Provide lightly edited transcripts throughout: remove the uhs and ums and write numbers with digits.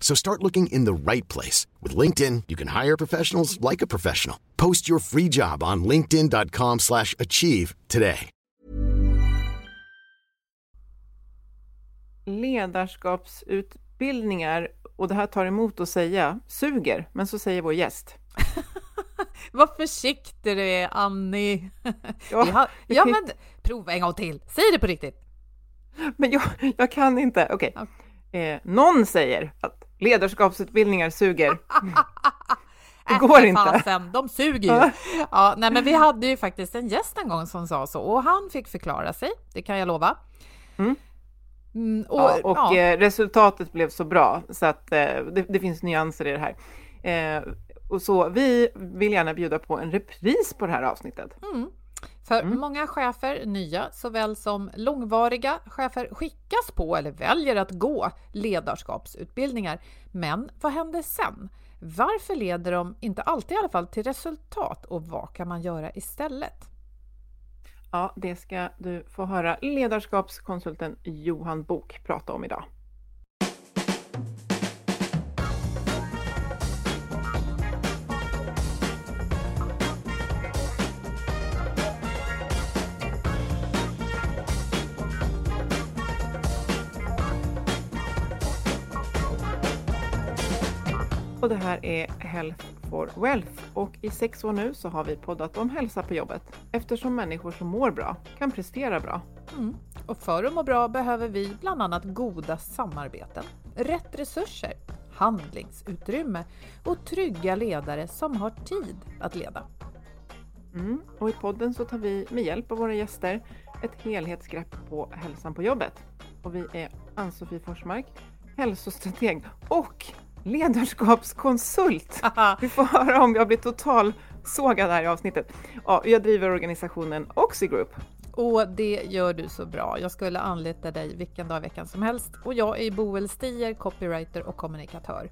So start looking in the right place. With LinkedIn, you can hire professionals like a professional. Post your free job on linkedin.com/achieve today. Ledarskapsutbildningar, och det här tar emot att säga, suger, men så säger vår gäst. Vad försiktig du är, Annie. Ja, men prova en gång till. Säg det på riktigt. Men jag kan inte. Okej. Någon säger att ledarskapsutbildningar suger. Det går inte. Fasen, de suger ju. Ja, nej, men vi hade ju faktiskt en gäst en gång som sa så. Och han fick förklara sig. Det kan jag lova. Resultatet blev så bra. Så att det finns nyanser i det här. Och så vi vill gärna bjuda på en repris på det här avsnittet. För många chefer, nya såväl som långvariga chefer, skickas på eller väljer att gå ledarskapsutbildningar. Men vad händer sen? Varför leder de inte alltid i alla fall till resultat, och vad kan man göra istället? Ja, det ska du få höra ledarskapskonsulten Johan Bok prata om idag. Och det här är Health for Wealth, och i 6 år nu så har vi poddat om hälsa på jobbet, eftersom människor som mår bra kan prestera bra. Och för att må bra behöver vi bland annat goda samarbeten, rätt resurser, handlingsutrymme och trygga ledare som har tid att leda. Och i podden så tar vi med hjälp av våra gäster ett helhetsgrepp på hälsan på jobbet. Och vi är Ann-Sofie Forsmark, hälsostrateg och ledarskapskonsult. Vi får höra om jag blir total sågad här i avsnittet. Ja, jag driver organisationen Oxy Group. Och det gör du så bra. Jag skulle anlita dig vilken dag i veckan som helst. Och jag är Boel Stier, copywriter och kommunikatör.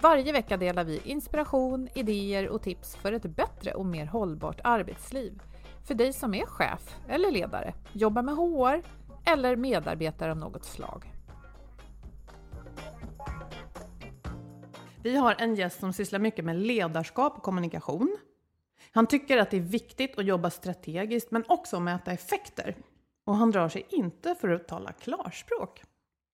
Varje vecka delar vi inspiration, idéer och tips för ett bättre och mer hållbart arbetsliv. För dig som är chef eller ledare, jobbar med HR eller medarbetare av något slag. Vi har en gäst som sysslar mycket med ledarskap och kommunikation. Han tycker att det är viktigt att jobba strategiskt, men också mäta effekter. Och han drar sig inte för att tala klarspråk.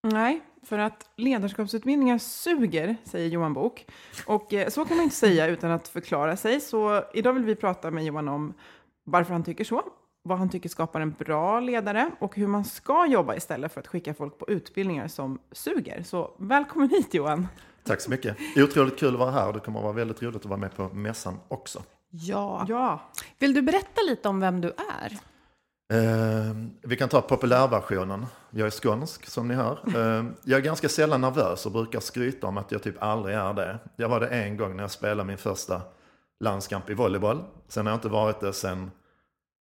Nej, för att ledarskapsutbildningar suger, säger Johan Bok. Och så kan man inte säga utan att förklara sig. Så idag vill vi prata med Johan om varför han tycker så. Vad han tycker skapar en bra ledare. Och hur man ska jobba istället för att skicka folk på utbildningar som suger. Så välkommen hit, Johan. Tack så mycket. Otroligt kul att vara här, och det kommer att vara väldigt roligt att vara med på mässan också. Ja. Vill du berätta lite om vem du är? Vi kan ta populärversionen. Jag är skånsk, som ni hör. Jag är ganska sällan nervös och brukar skryta om att jag typ aldrig är det. Jag var det en gång när jag spelade min första landskamp i volleyboll. Sen har jag inte varit det sen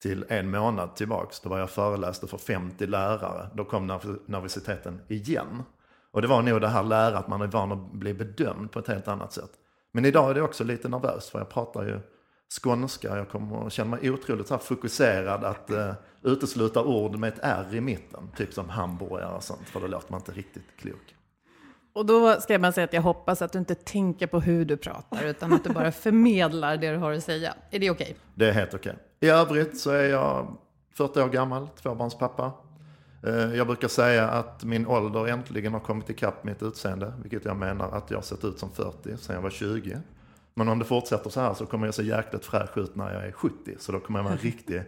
till 1 månad tillbaks. Då var jag föreläste för 50 lärare. Då kom nervositeten igen. Och det var nog det här lära att man är van att bli bedömd på ett helt annat sätt. Men idag är det också lite nervös, för jag pratar ju skånska. Jag kommer att känna mig otroligt så här fokuserad att utesluta ord med ett R i mitten. Typ som hamburgare och sånt, för då låter man inte riktigt klok. Och då ska man säga att jag hoppas att du inte tänker på hur du pratar, utan att du bara förmedlar det du har att säga. Är det okej? Det är helt okej. I övrigt så är jag 40 år gammal, tvåbarnspappa. Jag brukar säga att min ålder äntligen har kommit ikapp mitt utseende, vilket jag menar att jag har sett ut som 40 sedan jag var 20. Men om det fortsätter så här så kommer jag se jäkligt fräsch ut när jag är 70, så då kommer jag vara en riktig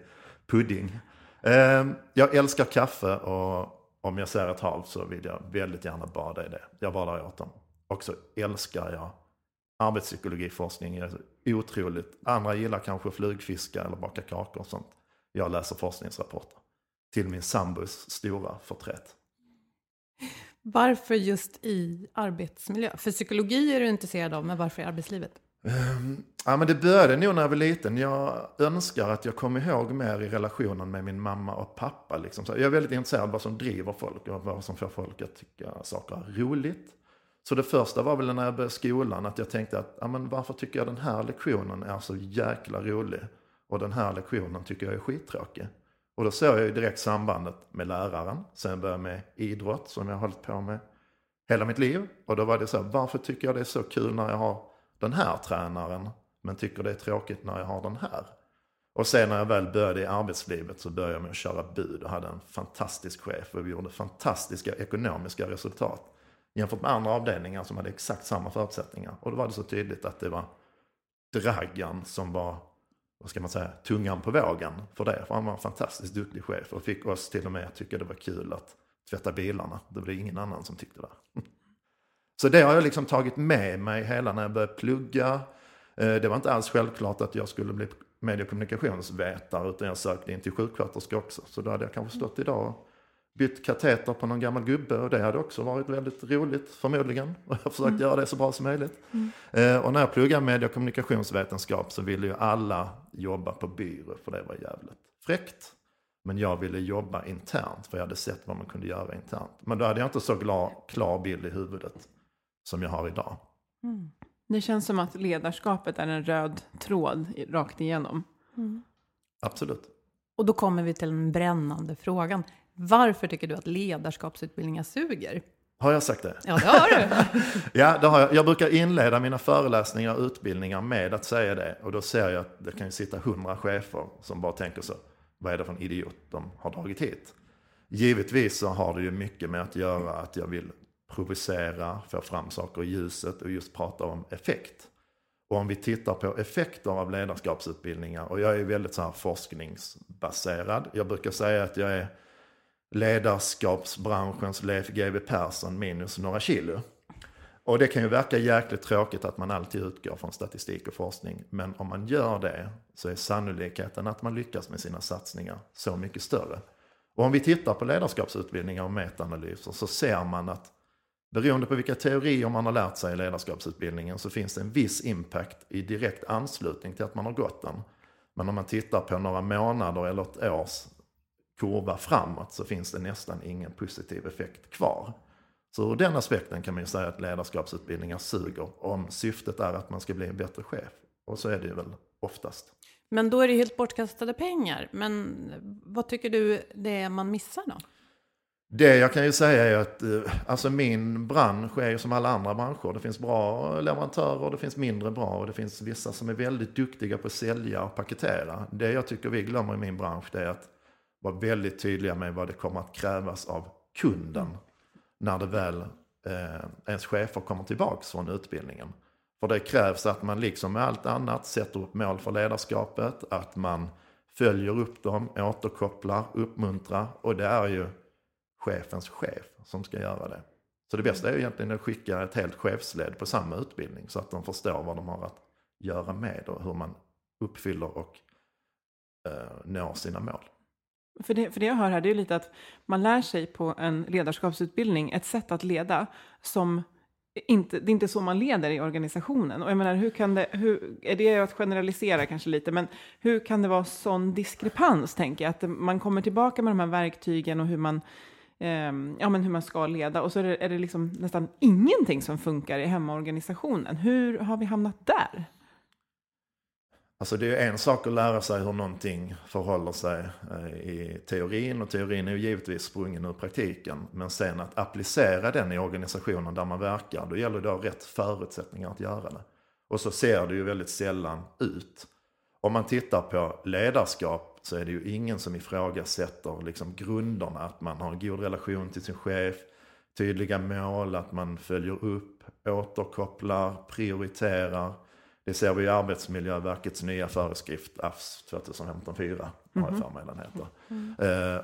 pudding. Jag älskar kaffe, och om jag ser ett hav så vill jag väldigt gärna bada i det. Jag badar åt dem. Och så älskar jag arbetspsykologiforskning. Jag är så otroligt. Andra gillar kanske flugfiska eller baka kakor och sånt. Jag läser forskningsrapporter. Till min sambos stora förträtt. Varför just i arbetsmiljö? För psykologi är du intresserad av, men varför i arbetslivet? Men det började nog när jag var liten. Jag önskar att jag kom ihåg mer i relationen med min mamma och pappa. Liksom. Så jag är väldigt intresserad av vad som driver folk och vad som får folk att tycka saker är roligt. Så det första var väl när jag började skolan att jag tänkte att varför tycker jag den här lektionen är så jäkla rolig och den här lektionen tycker jag är skittråkig. Och då såg jag ju direkt sambandet med läraren. Sen började jag med idrott som jag har hållit på med hela mitt liv. Och då var det så här, varför tycker jag det är så kul när jag har den här tränaren, men tycker det är tråkigt när jag har den här. Och sen när jag väl började i arbetslivet så började jag med att köra bud och hade en fantastisk chef. Och vi gjorde fantastiska ekonomiska resultat jämfört med andra avdelningar som hade exakt samma förutsättningar. Och då var det så tydligt att det var draggan som var, vad ska man säga, tungan på vågen för det. För han var en fantastiskt duktig chef och fick oss till och med att tycka det var kul att tvätta bilarna. Det var ingen annan som tyckte det. Så det har jag liksom tagit med mig hela när jag började plugga. Det var inte alls självklart att jag skulle bli medie- och kommunikationsvetare, utan jag sökte in till sjuksköterska också. Så då hade jag kanske stått idag och bytt kateter på någon gammal gubbe, och det hade också varit väldigt roligt förmodligen. Och jag har försökt göra det så bra som möjligt. Och när jag pluggade medie- och kommunikationsvetenskap så ville ju alla jobba på byrå, för det var jävligt fräckt. Men jag ville jobba internt, för jag hade sett vad man kunde göra internt. Men då hade jag inte så klar bild i huvudet som jag har idag. Mm. Det känns som att ledarskapet är en röd tråd rakt igenom. Mm. Absolut. Och då kommer vi till den brännande frågan. Varför tycker du att ledarskapsutbildningar suger? Har jag sagt det? Ja, det har du. Ja, det har jag. Jag brukar inleda mina föreläsningar och utbildningar med att säga det. Och då ser jag att det kan sitta 100 chefer som bara tänker så. Vad är det för en idiot de har dragit hit? Givetvis så har det ju mycket med att göra att jag vill provocera, få fram saker i ljuset och just prata om effekt. Och om vi tittar på effekter av ledarskapsutbildningar, och jag är väldigt så här forskningsbaserad. Jag brukar säga att jag är ledarskapsbranschens Leif GW Persson minus några kilo. Och det kan ju verka jäkligt tråkigt att man alltid utgår från statistik och forskning. Men om man gör det så är sannolikheten att man lyckas med sina satsningar så mycket större. Och om vi tittar på ledarskapsutbildningar och metaanalyser så ser man att beroende på vilka teorier man har lärt sig i ledarskapsutbildningen så finns det en viss impact i direkt anslutning till att man har gått den. Men om man tittar på några månader eller ett års kurva framåt så finns det nästan ingen positiv effekt kvar. Så ur den aspekten kan man ju säga att ledarskapsutbildningar suger om syftet är att man ska bli en bättre chef. Och så är det ju väl oftast. Men då är det helt bortkastade pengar. Men vad tycker du det man missar då? Det jag kan ju säga är att alltså min bransch är ju som alla andra branscher. Det finns bra leverantörer, det finns mindre bra, och det finns vissa som är väldigt duktiga på att sälja och paketera. Det jag tycker vi glömmer i min bransch är att vara väldigt tydliga med vad det kommer att krävas av kunden när det väl ens chefer kommer tillbaka från utbildningen. För det krävs att man liksom med allt annat sätter upp mål för ledarskapet, att man följer upp dem, återkopplar, uppmuntrar, och det är ju chefens chef som ska göra det. Så det bästa är ju egentligen att skicka ett helt chefsled på samma utbildning så att de förstår vad de har att göra med och hur man uppfyller och når sina mål. För det jag hör här, det är lite att man lär sig på en ledarskapsutbildning ett sätt att leda som inte, det är inte så man leder i organisationen. Och jag menar, är det att generalisera kanske lite, men hur kan det vara sån diskrepans, tänker jag, att man kommer tillbaka med de här verktygen och hur man hur man ska leda, och så är det liksom nästan ingenting som funkar i hemmaorganisationen. Hur har vi hamnat där? Alltså det är en sak att lära sig hur någonting förhåller sig i teorin, och teorin är ju givetvis sprungen ur praktiken. Men sen att applicera den i organisationen där man verkar, då gäller det att ha rätt förutsättningar att göra det. Och så ser det ju väldigt sällan ut. Om man tittar på ledarskap så är det ju ingen som ifrågasätter liksom grunderna, att man har en god relation till sin chef, tydliga mål, att man följer upp, återkopplar, prioriterar. Det ser vi i Arbetsmiljöverkets nya föreskrift, AFS 2015:4, har jag för mig den heter,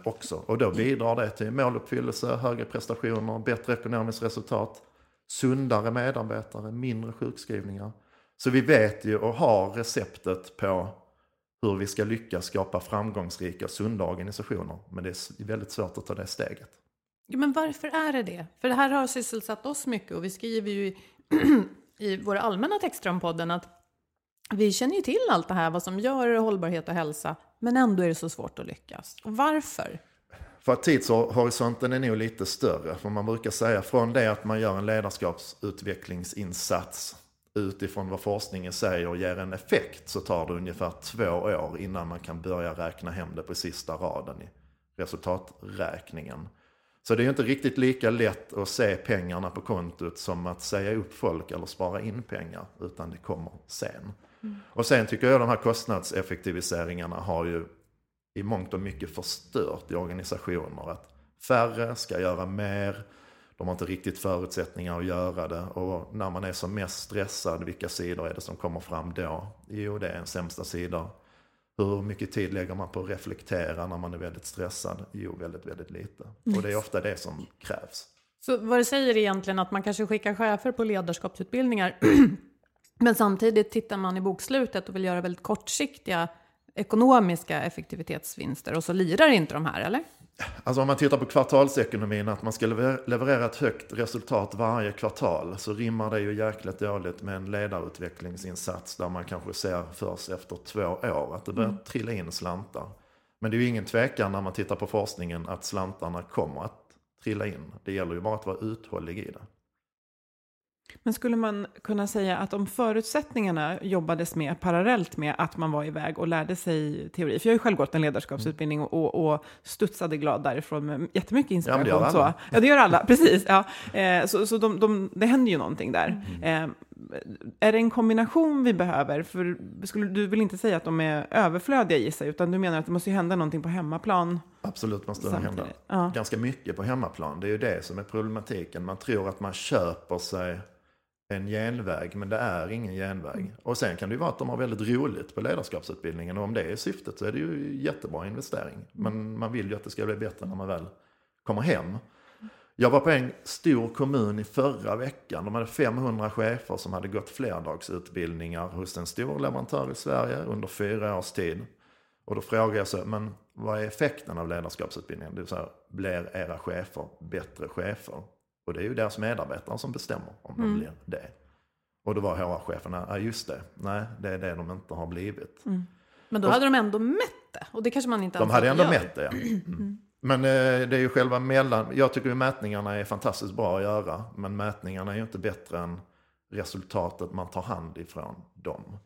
också. Och då bidrar det till måluppfyllelse, högre prestationer, bättre ekonomiskt resultat, sundare medarbetare, mindre sjukskrivningar. Så vi vet ju och har receptet på hur vi ska lyckas skapa framgångsrika, sunda organisationer. Men det är väldigt svårt att ta det steget. Ja, men varför är det? För det här har sysselsatt oss mycket, och vi skriver ju i våra allmänna texter om podden att vi känner ju till allt det här, vad som gör hållbarhet och hälsa, men ändå är det så svårt att lyckas. Och varför? För att tidshorisonten är nog lite större. För man brukar säga från det att man gör en ledarskapsutvecklingsinsats utifrån vad forskningen säger och ger en effekt, så tar det ungefär 2 år innan man kan börja räkna hem det på sista raden i resultaträkningen. Så det är inte riktigt lika lätt att se pengarna på kontot som att säga upp folk eller spara in pengar, utan det kommer sen. Mm. Och sen tycker jag de här kostnadseffektiviseringarna har ju i mångt och mycket förstört i organisationer. Att färre ska göra mer, de har inte riktigt förutsättningar att göra det. Och när man är som mest stressad, vilka sidor är det som kommer fram då? Jo, det är en sämsta sida. Hur mycket tid lägger man på att reflektera när man är väldigt stressad? Jo, väldigt, väldigt lite. Och det är ofta det som krävs. Så vad du säger egentligen att man kanske skickar chefer på ledarskapsutbildningar men samtidigt tittar man i bokslutet och vill göra väldigt kortsiktiga ekonomiska effektivitetsvinster, och så lirar inte de här, eller? Alltså om man tittar på kvartalsekonomin, att man ska leverera ett högt resultat varje kvartal, så rimmar det ju jäkligt dåligt med en ledarutvecklingsinsats där man kanske ser först efter 2 år att det börjar trilla in slantar. Men det är ju ingen tvekan när man tittar på forskningen att slantarna kommer att trilla in. Det gäller ju bara att vara uthållig i det. Men skulle man kunna säga att om förutsättningarna jobbades med parallellt med att man var iväg och lärde sig teori? För jag har ju själv gått en ledarskapsutbildning och studsade glad därifrån med jättemycket inspiration. Ja, det gör alla. Ja, det gör alla. Precis. Ja. Så det händer ju någonting där. Är det en kombination vi behöver? För du vill inte säga att de är överflödiga i sig, utan du menar att det måste hända någonting på hemmaplan? Absolut måste det hända. Ja. Ganska mycket på hemmaplan. Det är ju det som är problematiken. Man tror att man köper sig en genväg, men det är ingen genväg. Och sen kan det ju vara att de har väldigt roligt på ledarskapsutbildningen, och om det är syftet så är det ju jättebra investering. Men man vill ju att det ska bli bättre när man väl kommer hem. Jag var på en stor kommun i förra veckan. De hade 500 chefer som hade gått flerdagsutbildningar hos en stor leverantör i Sverige under 4 års tid. Och då frågade jag så, men vad är effekten av ledarskapsutbildningen? Det är så här, blir era chefer bättre chefer? Och det är ju deras medarbetare som bestämmer om de blir det. Och då var HR-cheferna, ja just det, nej det är det de inte har blivit. Mm. Men då hade de ändå mätt det, och det kanske man inte alltid gör. De hade ändå mätt det, Men det är ju själva jag tycker ju mätningarna är fantastiskt bra att göra, men mätningarna är ju inte bättre än resultatet man tar hand ifrån dem.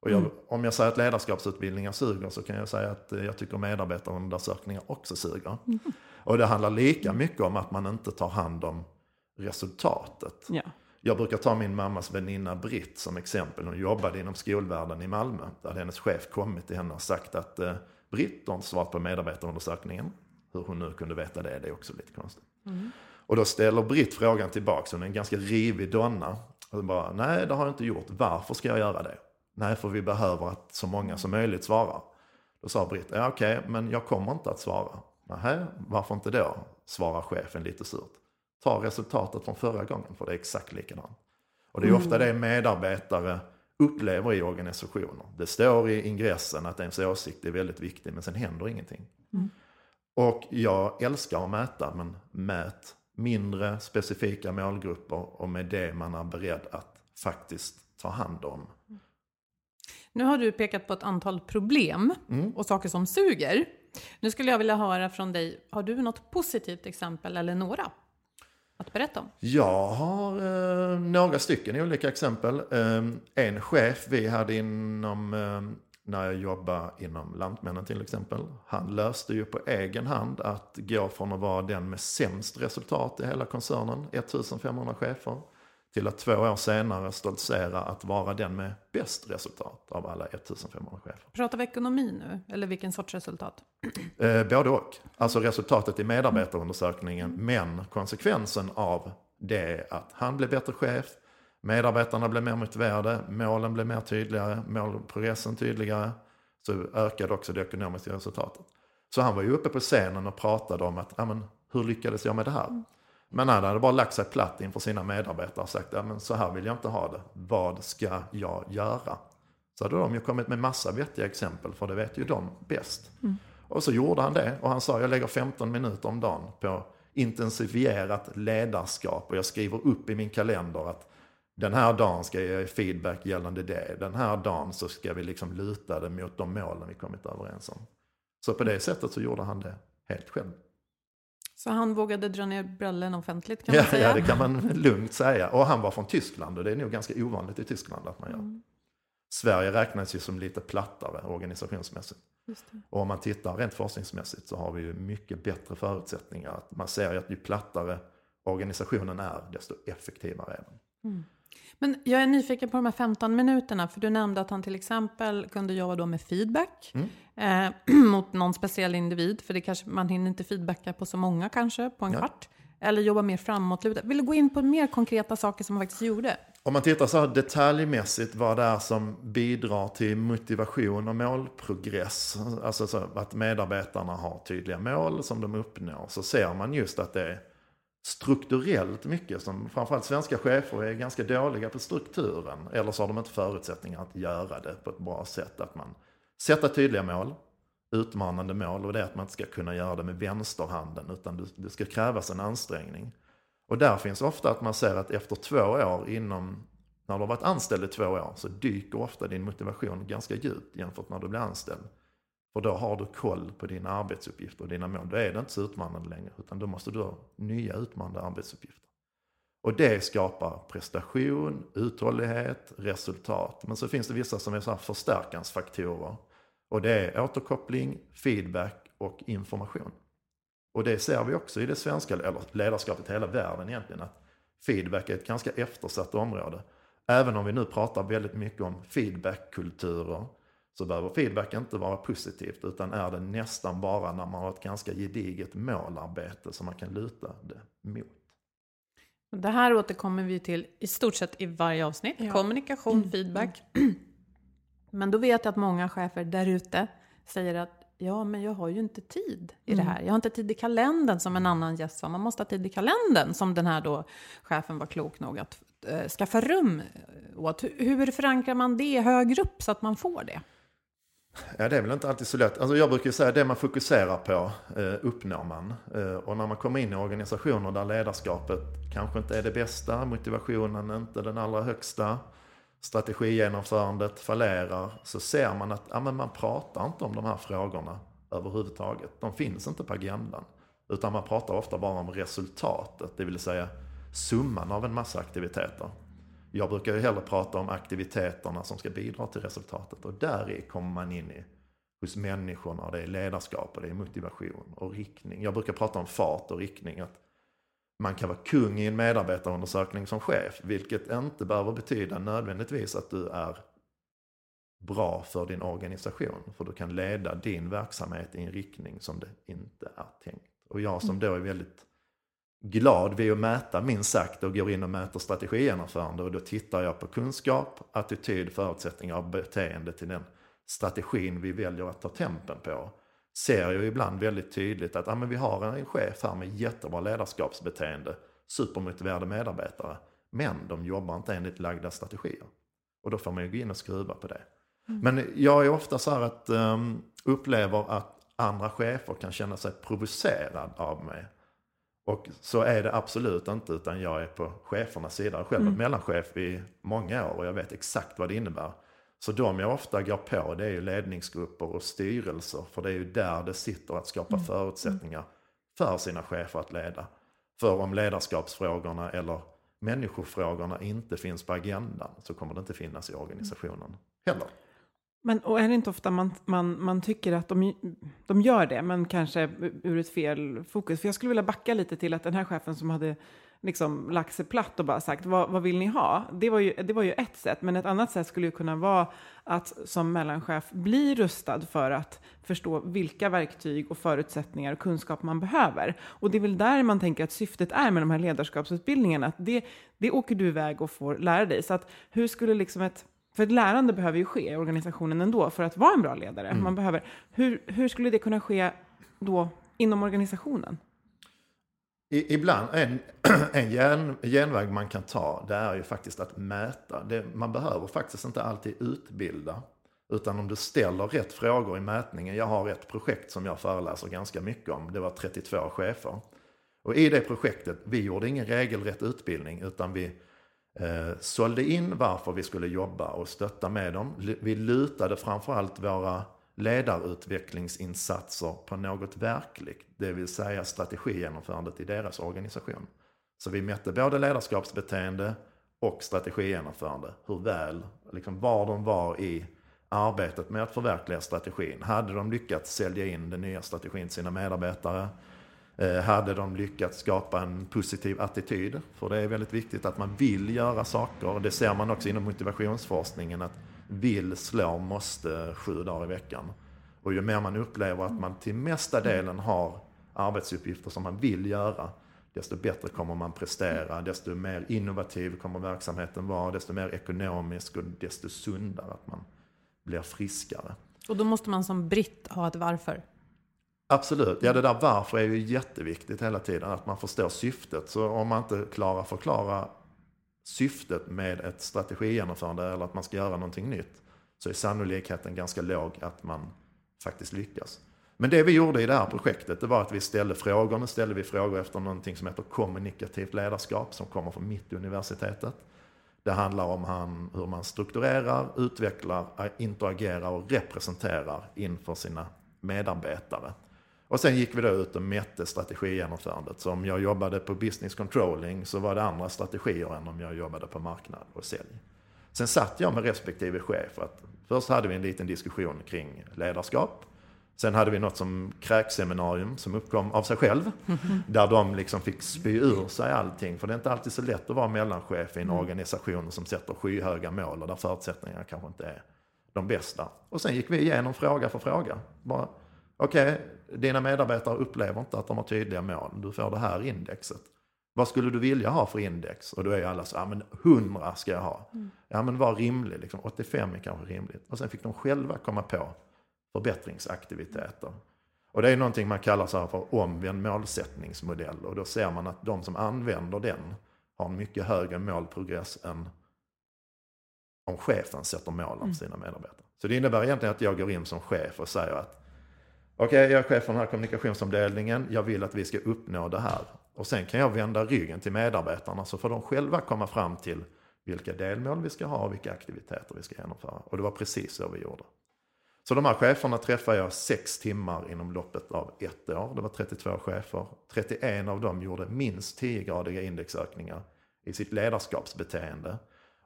Och om jag säger att ledarskapsutbildningar suger, så kan jag säga att jag tycker medarbetarundersökningar också suger. Mm. Och det handlar lika mycket om att man inte tar hand om resultatet. Ja. Jag brukar ta min mammas väninna Britt som exempel. Hon jobbade inom skolvärlden i Malmö. Där hade hennes chef kommit till henne och sagt att Britt har inte svarat på medarbetarundersökningen. Hur hon nu kunde veta det, det är också lite konstigt. Mm. Och då ställer Britt frågan tillbaka. Hon är en ganska rivig donna. Och bara, nej det har jag inte gjort. Varför ska jag göra det? Nej, för vi behöver att så många som möjligt svarar. Då sa Britt, ja okej, men jag kommer inte att svara. Nej, varför inte då? Svarar chefen lite surt. Ta resultatet från förra gången, för det är exakt likadant. Och det är ofta det medarbetare upplever i organisationer. Det står i ingressen att ens åsikt är väldigt viktig, men sen händer ingenting. Mm. Och jag älskar att mäta, men mät mindre specifika målgrupper och med det man är beredd att faktiskt ta hand om. Nu har du pekat på ett antal problem och saker som suger. Nu skulle jag vilja höra från dig, har du något positivt exempel eller några? att berätta om? Jag har några stycken olika exempel. En chef vi hade inom, när jag jobbade inom Lantmännen till exempel. Han löste ju på egen hand att gå från att vara den med sämst resultat i hela koncernen, 1500 chefer, till att 2 år senare stoltsera att vara den med bäst resultat av alla 1500 chefer. Pratar vi ekonomi nu? Eller vilken sorts resultat? Både och. Alltså resultatet i medarbetarundersökningen, men konsekvensen av det är att han blev bättre chef, medarbetarna blev mer motiverade, målen blev mer tydligare, målprogressen tydligare, så ökade också det ekonomiska resultatet. Så han var ju uppe på scenen och pratade om att, hur lyckades jag med det här? Men han hade bara lagt sig platt inför sina medarbetare och sagt, så här vill jag inte ha det. Vad ska jag göra? Så hade de ju kommit med massa vettiga exempel, för det vet ju de bäst. Mm. Och så gjorde han det, och han sa, jag lägger 15 minuter om dagen på intensifierat ledarskap, och jag skriver upp i min kalender att den här dagen ska jag ge feedback gällande det. Den här dagen så ska vi liksom luta det mot de målen vi kommit överens om. Så på det sättet så gjorde han det helt själv. Så han vågade dra ner brallen offentligt, kan man säga? Ja, det kan man lugnt säga. Och han var från Tyskland, och det är nog ganska ovanligt i Tyskland att man gör. Mm. Sverige räknas ju som lite plattare organisationsmässigt. Just det. Och om man tittar rent forskningsmässigt så har vi ju mycket bättre förutsättningar. Man ser ju att ju plattare organisationen är, desto effektivare är den. Mm. Men jag är nyfiken på de här 15 minuterna, för du nämnde att han till exempel kunde jobba då med feedback mot någon speciell individ, för det kanske, man hinner inte feedbacka på så många kanske på en kvart, eller jobba mer framåtlutat. Vill du gå in på mer konkreta saker som man faktiskt gjorde? Om man tittar så här detaljmässigt, vad det är som bidrar till motivation och målprogress, alltså så att medarbetarna har tydliga mål som de uppnår, så ser man just att det är strukturellt mycket som framförallt svenska chefer är ganska dåliga på strukturen, eller så har de inte förutsättningar att göra det på ett bra sätt, att man sätter tydliga mål, utmanande mål, och det är att man inte ska kunna göra det med vänsterhanden, utan det ska krävas en ansträngning. Och där finns ofta att man ser att efter 2 år inom, när du har varit anställd i 2 år, så dyker ofta din motivation ganska djupt jämfört när du blir anställd. För då har du koll på dina arbetsuppgifter och dina mål. Då är det inte så utmanande längre, utan då måste du ha nya utmanande arbetsuppgifter. Och det skapar prestation, uthållighet, resultat. Men så finns det vissa som är så här förstärkansfaktorer. Och det är återkoppling, feedback och information. Och det ser vi också i det svenska, eller ledarskapet i hela världen egentligen, att feedback är ett ganska eftersatt område. Även om vi nu pratar väldigt mycket om feedbackkulturer, så behöver feedback inte vara positivt, utan är det nästan bara när man har ett ganska gediget målarbete som man kan luta det mot. Det här återkommer vi till i stort sett i varje avsnitt. Ja. Kommunikation, feedback. Mm. Men då vet jag att många chefer där ute säger att men jag har ju inte tid i det här. Jag har inte tid i kalendern, som en annan gäst sa. Man måste ha tid i kalendern, som den här då chefen var klok nog att skaffa rum åt. Hur förankrar man det högre upp så att man får det? Ja, det är väl inte alltid så lätt. Alltså jag brukar ju säga att det man fokuserar på uppnår man. Och när man kommer in i organisationer där ledarskapet kanske inte är det bästa, motivationen är inte den allra högsta, strategigenomförandet fallerar, så ser man att man pratar inte om de här frågorna överhuvudtaget. De finns inte på agendan, utan man pratar ofta bara om resultatet, det vill säga summan av en massa aktiviteter. Jag brukar ju hellre prata om aktiviteterna som ska bidra till resultatet. Och där kommer man in i hos människorna. Det är ledarskap, och det är motivation och riktning. Jag brukar prata om fart och riktning. Att man kan vara kung i en medarbetarundersökning som chef. Vilket inte behöver betyda nödvändigtvis att du är bra för din organisation. För du kan leda din verksamhet i en riktning som det inte är tänkt. Och jag som då är väldigt glad vid att mäta, minst sagt, och går in och mäter strategigenomförande, och då tittar jag på kunskap, attityd, förutsättningar och beteende till den strategin vi väljer att ta tempen på. Ser jag ibland väldigt tydligt att vi har en chef här med jättebra ledarskapsbeteende, supermotiverade medarbetare, men de jobbar inte enligt lagda strategier. Och då får man ju gå in och skruva på det. Men jag är ofta så här att upplever att andra chefer kan känna sig provocerad av mig. Och så är det absolut inte, utan jag är på chefernas sida. Jag själv har varit mellanchef i många år, och jag vet exakt vad det innebär. Så de jag ofta går på, det är ju ledningsgrupper och styrelser. För det är ju där det sitter att skapa förutsättningar för sina chefer att leda. För om ledarskapsfrågorna eller människofrågorna inte finns på agendan så kommer det inte finnas i organisationen heller. Men och är det inte ofta man tycker att de gör det, men kanske ur ett fel fokus? För jag skulle vilja backa lite till att den här chefen som hade liksom lagt sig platt och bara sagt vad vill ni ha? Det var ju ett sätt, men ett annat sätt skulle ju kunna vara att som mellanchef bli rustad för att förstå vilka verktyg och förutsättningar och kunskap man behöver. Och det är väl där man tänker att syftet är med de här ledarskapsutbildningarna, att det åker du iväg och får lära dig. Så att hur skulle liksom för ett lärande behöver ju ske i organisationen ändå för att vara en bra ledare. Mm. Man behöver, hur skulle det kunna ske då inom organisationen? Ibland, en genväg man kan ta, det är ju faktiskt att mäta. Man behöver faktiskt inte alltid utbilda, utan om du ställer rätt frågor i mätningen. Jag har ett projekt som jag föreläser ganska mycket om, det var 32 chefer. Och i det projektet, vi gjorde ingen regelrätt utbildning, utan vi sålde in varför vi skulle jobba och stötta med dem. Vi lutade framförallt våra ledarutvecklingsinsatser på något verkligt, det vill säga strategigenomförandet i deras organisation. Så vi mätte både ledarskapsbeteende och strategigenomförande. Hur väl, liksom var de var i arbetet med att förverkliga strategin. Hade de lyckats sälja in den nya strategin till sina medarbetare? Hade de lyckats skapa en positiv attityd? För det är väldigt viktigt att man vill göra saker. Det ser man också inom motivationsforskningen, att vill, slå, måste 7 dagar i veckan. Och ju mer man upplever att man till mesta delen har arbetsuppgifter som man vill göra, desto bättre kommer man prestera, desto mer innovativ kommer verksamheten vara, desto mer ekonomisk och desto sundare, att man blir friskare. Och då måste man som britt ha ett varför? Absolut, ja, det där varför är ju jätteviktigt hela tiden, att man förstår syftet. Så om man inte klarar att förklara syftet med ett strategigenomförande eller att man ska göra någonting nytt, så är sannolikheten ganska låg att man faktiskt lyckas. Men det vi gjorde i det här projektet, det var att vi ställde frågor. Nu ställde vi frågor efter någonting som heter kommunikativt ledarskap, som kommer från Mittuniversitetet. Det handlar om hur man strukturerar, utvecklar, interagerar och representerar inför sina medarbetare. Och sen gick vi då ut och mätte strategigenomförandet. Så om jag jobbade på business controlling så var det andra strategier än om jag jobbade på marknad och sälj. Sen satt jag med respektive chef. Först hade vi en liten diskussion kring ledarskap. Sen hade vi något som kräkseminarium som uppkom av sig själv. Där de liksom fick spy ur sig allting. För det är inte alltid så lätt att vara mellanchef i en organisation som sätter skyhöga mål och där förutsättningarna kanske inte är de bästa. Och sen gick vi igenom fråga för fråga. Bara okej, dina medarbetare upplever inte att de har tydliga mål. Du får det här indexet. Vad skulle du vilja ha för index? Och då är ju alla så, ja men 100 ska jag ha. Ja men var rimlig, liksom 85 är kanske rimligt. Och sen fick de själva komma på förbättringsaktiviteter. Och det är någonting man kallar så här för omvänd målsättningsmodell. Och då ser man att de som använder den har en mycket högre målprogress än om chefen sätter mål om sina medarbetare. Så det innebär egentligen att jag går in som chef och säger att okej, jag är chef för den här kommunikationsomdelningen. Jag vill att vi ska uppnå det här. Och sen kan jag vända ryggen till medarbetarna, så får de själva komma fram till vilka delmål vi ska ha och vilka aktiviteter vi ska genomföra. Och det var precis så vi gjorde. Så de här cheferna träffade jag 6 timmar inom loppet av 1 år. Det var 32 chefer. 31 av dem gjorde minst 10-gradiga indexökningar i sitt ledarskapsbeteende.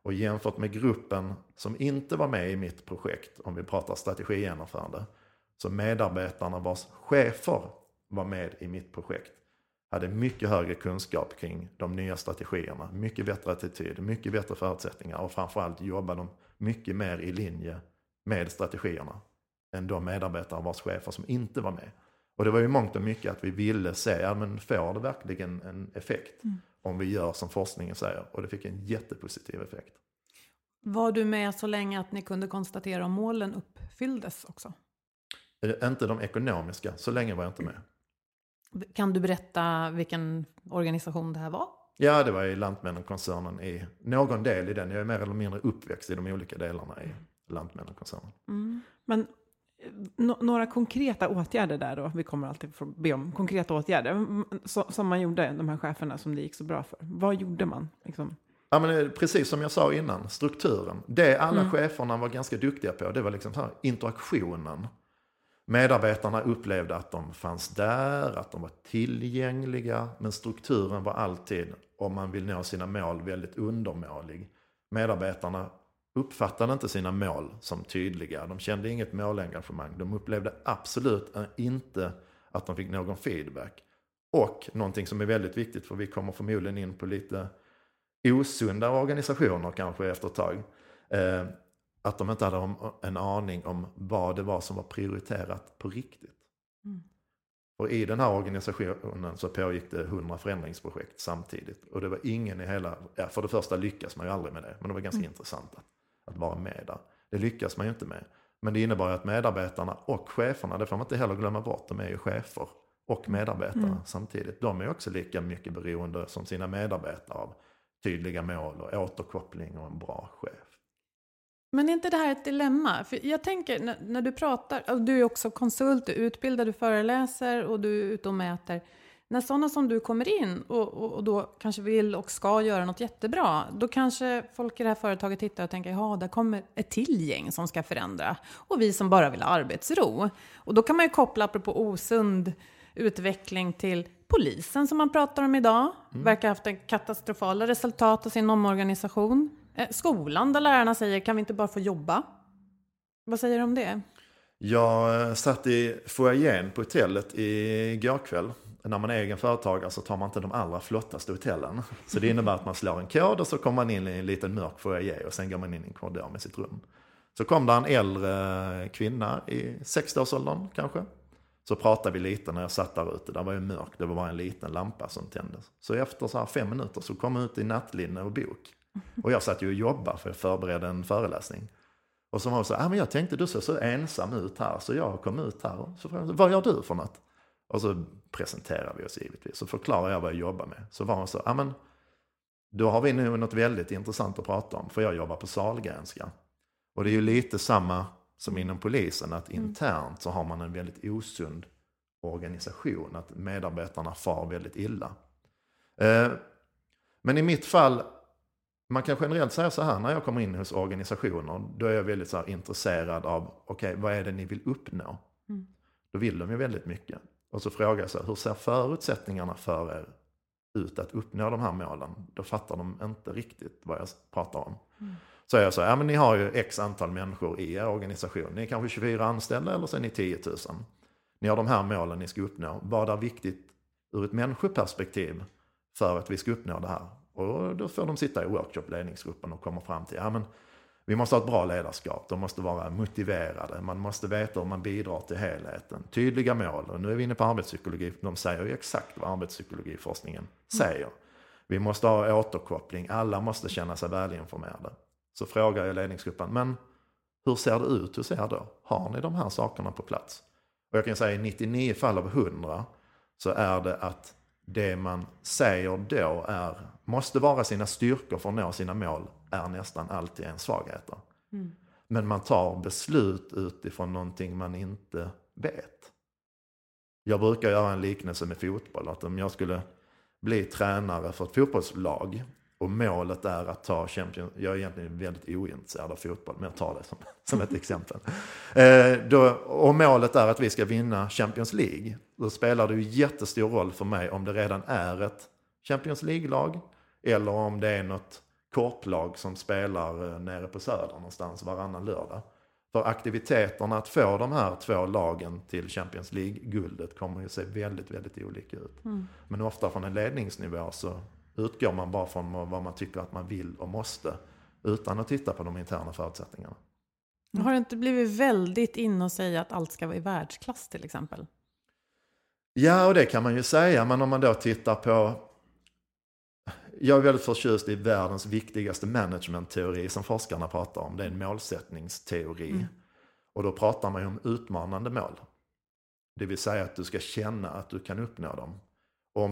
Och jämfört med gruppen som inte var med i mitt projekt, om vi pratar strategigenomförande, så medarbetarna vars chefer var med i mitt projekt hade mycket högre kunskap kring de nya strategierna. Mycket bättre attityd, mycket bättre förutsättningar, och framförallt jobbade de mycket mer i linje med strategierna än de medarbetare vars chefer som inte var med. Och det var ju mångt och mycket att vi ville se, ja, men får det verkligen en effekt om vi gör som forskningen säger? Och det fick en jättepositiv effekt. Var du med så länge att ni kunde konstatera om målen uppfylldes också? Inte de ekonomiska, så länge var jag inte med. Kan du berätta vilken organisation det här var? Ja, det var i Lantmännen-koncernen, i någon del i den. Jag är mer eller mindre uppväxt i de olika delarna i Lantmännen-koncernen. Mm. Men några konkreta åtgärder där då, vi kommer alltid få be om konkreta åtgärder, som man gjorde, de här cheferna som det gick så bra för. Vad gjorde man liksom? Ja, men precis som jag sa innan, strukturen. Det alla cheferna var ganska duktiga på, det var liksom så här, interaktionen. Medarbetarna upplevde att de fanns där, att de var tillgängliga, men strukturen var alltid, om man vill nå sina mål, väldigt undermålig. Medarbetarna uppfattade inte sina mål som tydliga. De kände inget målengagemang. De upplevde absolut inte att de fick någon feedback. Och någonting som är väldigt viktigt, för vi kommer förmodligen in på lite osunda organisationer kanske efter ett tag. Att de inte hade en aning om vad det var som var prioriterat på riktigt. Mm. Och i den här organisationen så pågick det 100 förändringsprojekt samtidigt. Och det var ingen i hela... Ja, för det första lyckas man ju aldrig med det. Men det var ganska intressant att vara med där. Det lyckas man ju inte med. Men det innebar ju att medarbetarna och cheferna, det får man inte heller glömma bort, de är ju chefer och medarbetare samtidigt. De är också lika mycket beroende som sina medarbetare av tydliga mål och återkoppling och en bra chef. Men är inte det här ett dilemma? För jag tänker, när du pratar, du är också konsult, du utbildar, du föreläser och du är ute och mäter. När sådana som du kommer in och då kanske vill och ska göra något jättebra, då kanske folk i det här företaget tittar och tänker, ja, där kommer ett till gäng som ska förändra. Och vi som bara vill ha arbetsro. Och då kan man ju koppla, apropå osund utveckling, till polisen som man pratar om idag. Verkar ha haft en katastrofala resultat av sin omorganisation. Skolan där lärarna säger, kan vi inte bara få jobba? Vad säger du om det? Jag satt i foajén på hotellet igår kväll. När man är egen företagare så tar man inte de allra flottaste hotellen. Så det innebär att man slår en kod och så kommer man in i en liten mörk foajé och sen går man in i en korridor med sitt rum. Så kom där en äldre kvinna i 60-årsåldern kanske. Så pratade vi lite när jag satt där ute. Det var ju mörkt, det var bara en liten lampa som tändes. Så efter så här 5 minuter så kom jag ut i nattlinne och bok. Och jag satt ju och jobbade för att förbereda en föreläsning. Och så var hon så, men jag tänkte du ser så ensam ut här. Så jag kom ut här. Och så frågade hon, vad gör du för något? Och så presenterade vi oss givetvis. Så förklarade jag vad jag jobbar med. Så var hon så, men då har vi nu något väldigt intressant att prata om. För jag jobbar på Sahlgrenska. Och det är ju lite samma som inom polisen. Att internt så har man en väldigt osund organisation. Att medarbetarna far väldigt illa. Men i mitt fall... Man kan generellt säga så här, när jag kommer in hos organisationer, då är jag väldigt så här intresserad av, okej, vad är det ni vill uppnå? Då vill de ju väldigt mycket. Och så frågar jag så här, hur ser förutsättningarna för er ut att uppnå de här målen? Då fattar de inte riktigt vad jag pratar om. Så jag säger, men ni har ju x antal människor i er organisation. Ni är kanske 24 anställda eller så är ni 10 000. Ni har de här målen ni ska uppnå. Vad är viktigt ur ett människoperspektiv för att vi ska uppnå det här? Och då får de sitta i workshop-ledningsgruppen och kommer fram till, men vi måste ha ett bra ledarskap, de måste vara motiverade, man måste veta om man bidrar till helheten, tydliga mål, och nu är vi inne på arbetspsykologi, de säger ju exakt vad arbetspsykologiforskningen säger. Vi måste ha återkoppling, alla måste känna sig välinformerade. Så frågar jag ledningsgruppen, men hur ser det ut hos er då? Har ni de här sakerna på plats? Och jag kan säga i 99 fall av 100 så är det att det man säger då måste vara sina styrkor för att nå sina mål, är nästan alltid en svaghet. Men man tar beslut utifrån någonting man inte vet. Jag brukar göra en liknelse med fotboll. Att om jag skulle bli tränare för ett fotbollslag och målet är att ta Champions... Jag är egentligen väldigt ointresserad av fotboll, men jag tar det som ett exempel. Och målet är att vi ska vinna Champions League. Då spelar det ju jättestor roll för mig om det redan är ett Champions League-lag eller om det är något korplag som spelar nere på söder någonstans varannan lördag. För aktiviteterna att få de här två lagen till Champions League-guldet kommer ju se väldigt, väldigt olika ut. Men ofta från en ledningsnivå så utgår man bara från vad man tycker att man vill och måste, utan att titta på de interna förutsättningarna. Har det inte blivit väldigt in och säga att allt ska vara i världsklass till exempel? Ja, och det kan man ju säga. Men om man då tittar på... Jag är väldigt förtjust i världens viktigaste managementteori som forskarna pratar om. Det är en målsättningsteori. Och då pratar man ju om utmanande mål. Det vill säga att du ska känna att du kan uppnå dem. Och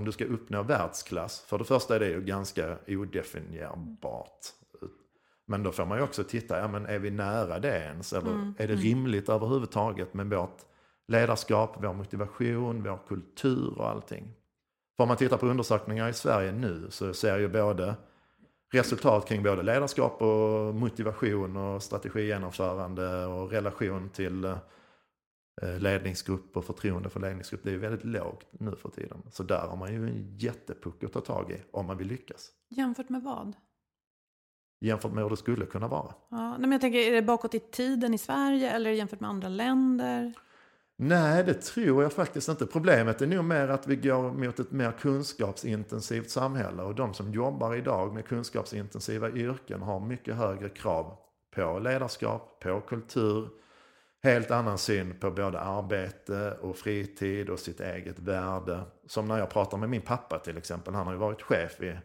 om du ska uppnå världsklass, för det första är det ju ganska odefinierbart. Men då får man ju också titta, men är vi nära det ens? Eller är det rimligt överhuvudtaget med vårt ledarskap, vår motivation, vår kultur och allting? För om man tittar på undersökningar i Sverige nu så ser ju både resultat kring både ledarskap och motivation och strategigenomförande och relation till ledningsgrupp och förtroende för ledningsgrupp, det är ju väldigt lågt nu för tiden. Så där har man ju en jättepuck att ta tag i om man vill lyckas. Jämfört med vad? Jämfört med hur det skulle kunna vara. Ja, men jag tänker, är det bakåt i tiden i Sverige eller jämfört med andra länder? Nej, det tror jag faktiskt inte. Problemet är nog mer att vi går mot ett mer kunskapsintensivt samhälle, och de som jobbar idag med kunskapsintensiva yrken har mycket högre krav på ledarskap, på kultur, helt annan syn på både arbete och fritid och sitt eget värde. Som när jag pratar med min pappa till exempel, han har ju varit chef i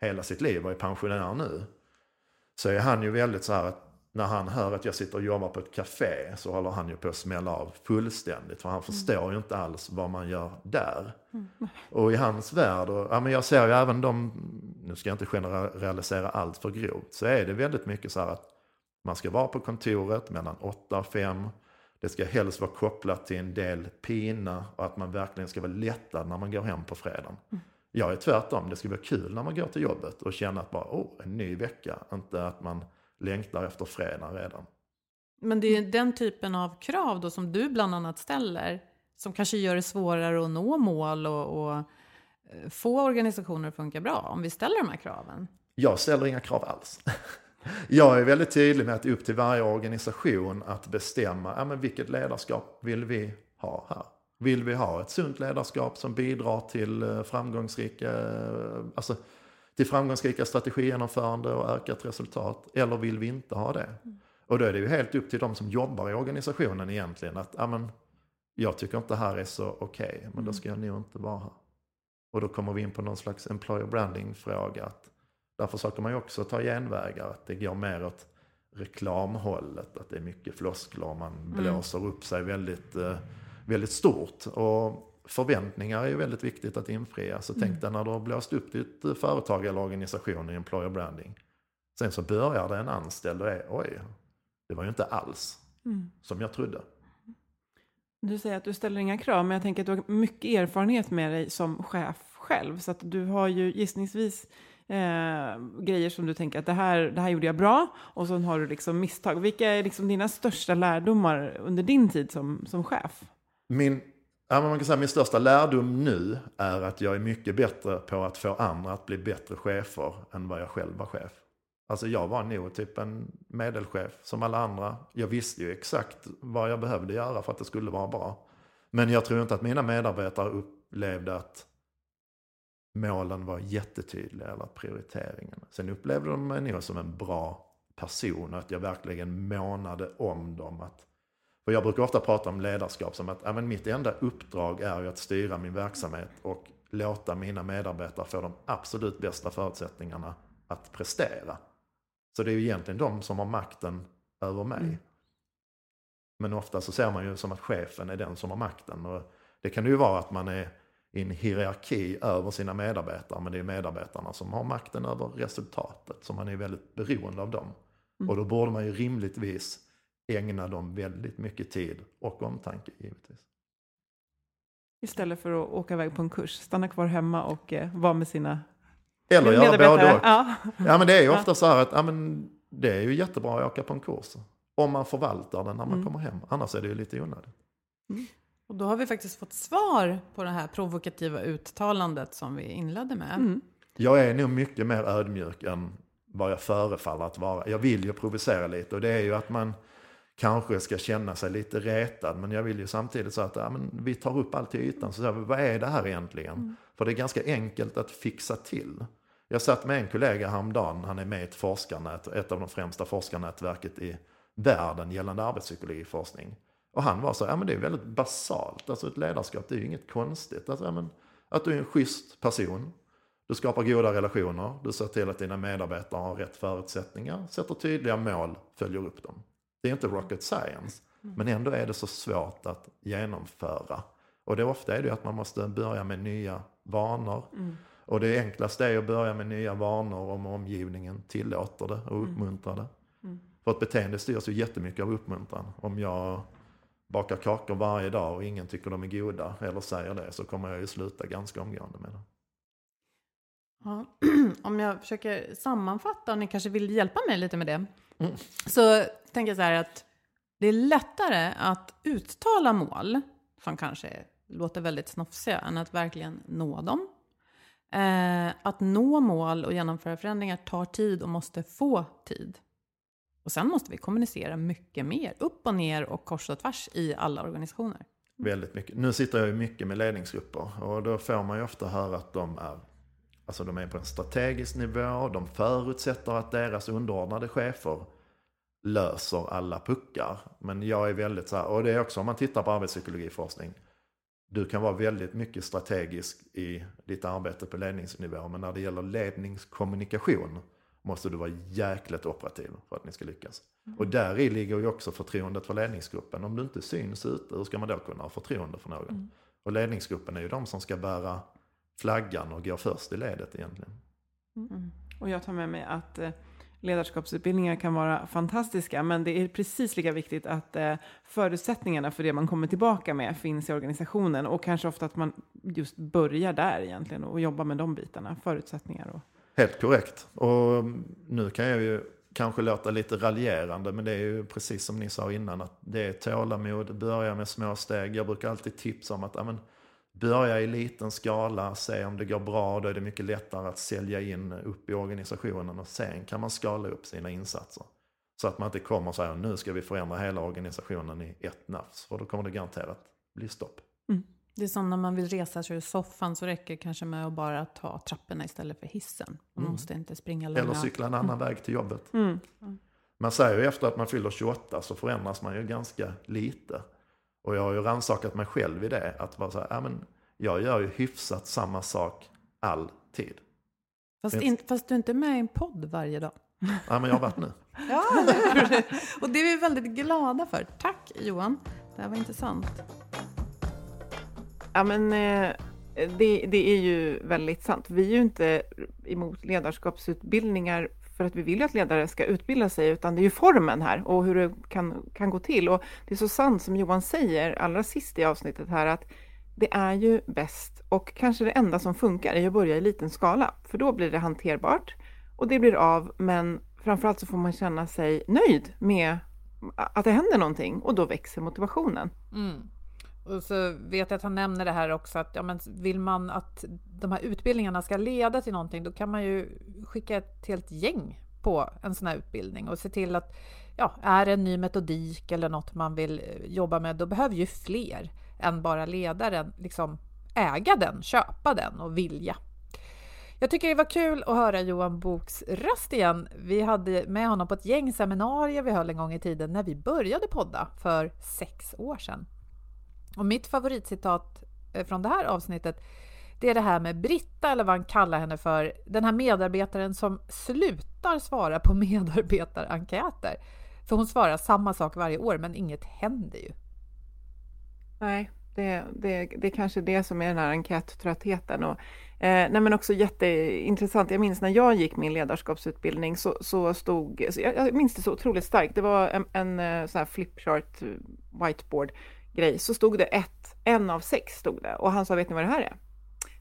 hela sitt liv och är pensionär nu. Så är han ju väldigt så här att när han hör att jag sitter och jobbar på ett café så håller han ju på att smälla av fullständigt. För han förstår ju inte alls vad man gör där. Mm. Och i hans värld, och, ja, men jag ser ju även de, nu ska jag inte generalisera allt för grovt, så är det väldigt mycket så här att man ska vara på kontoret mellan 8 och 5. Det ska helst vara kopplat till en del pina och att man verkligen ska vara lättad när man går hem på fredagen. Mm. Jag är tvärtom, det ska vara kul när man går till jobbet och känna att bara, en ny vecka. Inte att man längtar efter fredag redan. Men det är den typen av krav då som du bland annat ställer som kanske gör det svårare att nå mål och få organisationer att funka bra om vi ställer de här kraven. Jag ställer inga krav alls. Jag är väldigt tydlig med att upp till varje organisation att bestämma men vilket ledarskap vill vi ha här. Vill vi ha ett sunt ledarskap som bidrar till framgångsrika strategigenomförande och ökat resultat, eller vill vi inte ha det? Och då är det ju helt upp till de som jobbar i organisationen egentligen att jag tycker inte det här är så okej, men då ska jag nog inte vara här. Och då kommer vi in på någon slags employer branding-fråga att där försöker man ju också ta genvägar, att det går mer åt reklamhållet, att det är mycket floskler, man blåser upp sig väldigt, väldigt stort, och förväntningar är ju väldigt viktigt att infria. Så tänk dig när du har blåst upp ditt företag eller organisation i employer branding. Sen så börjar det en anställd och är, det var ju inte alls som jag trodde. Du säger att du ställer inga krav, men jag tänker att du har mycket erfarenhet med dig som chef själv. Så att du har ju gissningsvis grejer som du tänker att det här gjorde jag bra, och sen har du liksom misstag. Vilka är liksom dina största lärdomar under din tid som chef? Min största lärdom nu är att jag är mycket bättre på att få andra att bli bättre chefer än vad jag själv var chef. Alltså jag var nog typ en medelchef som alla andra. Jag visste ju exakt vad jag behövde göra för att det skulle vara bra. Men jag tror inte att mina medarbetare upplevde att målen var jättetydliga eller prioriteringen. Sen upplevde de mig nog som en bra person och att jag verkligen månade om dem att. Och jag brukar ofta prata om ledarskap som att mitt enda uppdrag är ju att styra min verksamhet och låta mina medarbetare få de absolut bästa förutsättningarna att prestera. Så det är ju egentligen de som har makten över mig. Men ofta så ser man ju som att chefen är den som har makten. Och det kan ju vara att man är i en hierarki över sina medarbetare, men det är medarbetarna som har makten över resultatet, så man är väldigt beroende av dem. Och då borde man ju rimligtvis ägna dem väldigt mycket tid och omtanke, givetvis. Istället för att åka iväg på en kurs, stanna kvar hemma och vara med sina medarbetare. Både och. Ja, men det är ju ofta så här att det är ju jättebra att åka på en kurs. Om man förvaltar den när man kommer hem. Annars är det ju lite onödigt. Och då har vi faktiskt fått svar på det här provokativa uttalandet som vi inledde med. Jag är nog mycket mer ödmjuk än vad jag förefaller att vara. Jag vill ju provocera lite, och det är ju att man kanske ska känna sig lite retad, men jag vill ju samtidigt säga att vi tar upp allt i ytan, så säger vi, vad är det här egentligen? För det är ganska enkelt att fixa till. Jag satt med en kollega häromdagen, han är med i ett forskarnät, ett av de främsta forskarnätverket i världen gällande arbetspsykologiforskning. Och han var så, det är väldigt basalt, alltså ett ledarskap, det är ju inget konstigt. Alltså, att du är en schysst person, du skapar goda relationer, du ser till att dina medarbetare har rätt förutsättningar, sätter tydliga mål, följer upp dem. Det är inte rocket science, men ändå är det så svårt att genomföra. Och det ofta är det att man måste börja med nya vanor. Och det enklaste är att börja med nya vanor om omgivningen tillåter det och uppmuntrar det. För ett beteende styrs ju jättemycket av uppmuntran. Om jag bakar kakor varje dag och ingen tycker de är goda eller säger det, så kommer jag ju sluta ganska omgående med det. Ja. Om jag försöker sammanfatta, och ni kanske vill hjälpa mig lite med det. Så tänker jag så här att Det är lättare att uttala mål som kanske låter väldigt snofsiga än att verkligen nå dem. Att nå mål och genomföra förändringar tar tid och måste få tid. Och sen måste vi kommunicera mycket mer, upp och ner och kors och tvärs i alla organisationer. Väldigt mycket. Nu sitter jag ju mycket med ledningsgrupper och då får man ju ofta höra att de är på en strategisk nivå, de förutsätter att deras underordnade chefer löser alla puckar. Men jag är väldigt så här, och det är också om man tittar på arbetspsykologiforskning, du kan vara väldigt mycket strategisk i ditt arbete på ledningsnivå, men när det gäller ledningskommunikation måste du vara jäkligt operativ för att ni ska lyckas. Mm. Och där ligger ju också förtroendet för ledningsgruppen. Om du inte syns ute, hur ska man då kunna ha förtroende för någon? Mm. Och ledningsgruppen är ju de som ska bära flaggan och gå först i ledet egentligen. Mm. Och jag tar med mig att ledarskapsutbildningar kan vara fantastiska, men det är precis lika viktigt att förutsättningarna för det man kommer tillbaka med finns i organisationen, och kanske ofta att man just börjar där egentligen och jobbar med de bitarna, förutsättningar och... Helt korrekt. Och nu kan jag ju kanske låta lite raljerande, men det är ju precis som ni sa innan att det är tålamod, börja med små steg. Jag brukar alltid tipsa om att börja i liten skala, se om det går bra, då är det mycket lättare att sälja in upp i organisationen och sen kan man skala upp sina insatser. Så att man inte kommer och säger nu ska vi förändra hela organisationen i ett nafs, för då kommer det garanterat bli stopp. Mm. Det är som när man vill resa sig ur soffan, så räcker det kanske med att bara ta trapporna istället för hissen. Man måste inte springa långa. Eller cykla en annan väg till jobbet. Mm. Mm. Man säger ju efter att man fyller 28 så förändras man ju ganska lite. Och jag har ju rannsakat mig själv i det. Att bara säga, jag gör ju hyfsat samma sak alltid. Fast du är inte med i en podd varje dag. Ja, men jag har varit nu. Ja, och det är vi väldigt glada för. Tack Johan, det här var intressant. Ja, men det är ju väldigt sant. Vi är ju inte emot ledarskapsutbildningar för att vi vill att ledare ska utbilda sig, utan det är ju formen här och hur det kan gå till. Och det är så sant som Johan säger allra sist i avsnittet här, att det är ju bäst och kanske det enda som funkar är att börja i liten skala. För då blir det hanterbart och det blir av, men framförallt så får man känna sig nöjd med att det händer någonting och då växer motivationen. Mm. Och så vet jag att han nämner det här också, att vill man att de här utbildningarna ska leda till någonting, då kan man ju skicka ett helt gäng på en sån här utbildning och se till att är det en ny metodik eller något man vill jobba med, då behöver ju fler än bara ledaren liksom äga den, köpa den och vilja. Jag tycker det var kul att höra Johan Boks röst igen. Vi hade med honom på ett gäng seminarier vi höll en gång i tiden när vi började podda för 6 år sedan. Och mitt favoritcitat från det här avsnittet, det är det här med Britta, eller vad han kallar henne för, den här medarbetaren som slutar svara på medarbetarenkäter. För hon svarar samma sak varje år, men inget händer ju. Nej, det är kanske det som är den här enkättröttheten. Men också jätteintressant. Jag minns när jag gick min ledarskapsutbildning jag minns det så otroligt starkt. Det var en sån här flipchart whiteboard grej, så stod det en av 6 stod det, och han sa, vet ni vad det här är?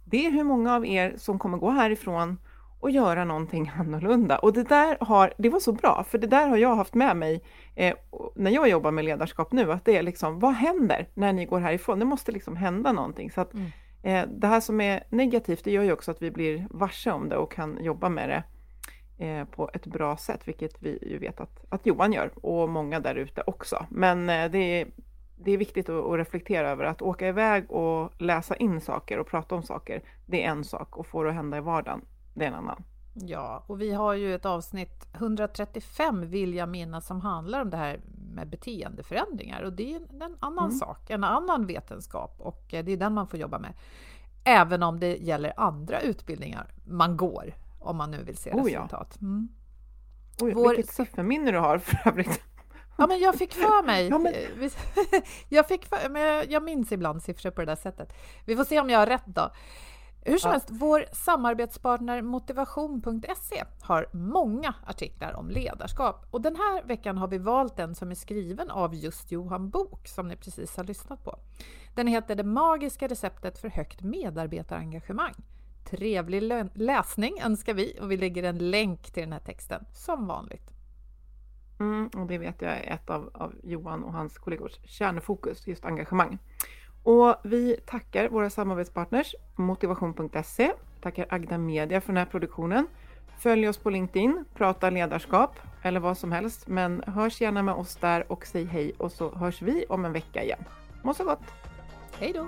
Det är hur många av er som kommer gå härifrån och göra någonting annorlunda. Och det var så bra, för det där har jag haft med mig när jag jobbar med ledarskap nu, att det är liksom, vad händer när ni går härifrån? Det måste liksom hända någonting. Så att det här som är negativt, det gör ju också att vi blir varse om det och kan jobba med det på ett bra sätt, vilket vi ju vet att Johan gör och många där ute också. Men det är viktigt att reflektera över att åka iväg och läsa in saker och prata om saker. Det är en sak, och få det att hända i vardagen, det är en annan. Ja, och vi har ju ett avsnitt 135 vill jag minnas som handlar om det här med beteendeförändringar. Och det är en annan sak, en annan vetenskap, och det är den man får jobba med. Även om det gäller andra utbildningar man går, om man nu vill se resultat. Ja. Mm. Vilket sifferminne du har för övrigt. Ja, men jag fick för mig. Jag minns ibland siffror på det där sättet. Vi får se om jag har rätt då. Hur som helst, vår samarbetspartner Motivation.se har många artiklar om ledarskap. Och den här veckan har vi valt en som är skriven av just Johan Bok, som ni precis har lyssnat på. Den heter Det magiska receptet för högt medarbetarengagemang. Trevlig läsning önskar vi, och vi lägger en länk till den här texten som vanligt. Och det vet jag är ett av Johan och hans kollegors kärnfokus, just engagemang. Och vi tackar våra samarbetspartners Motivation.se, tackar Agda Media för den här produktionen. Följ oss på LinkedIn, prata ledarskap eller vad som helst, men hörs gärna med oss där och säg hej, och så hörs vi om en vecka igen. Må så gott! Hej då!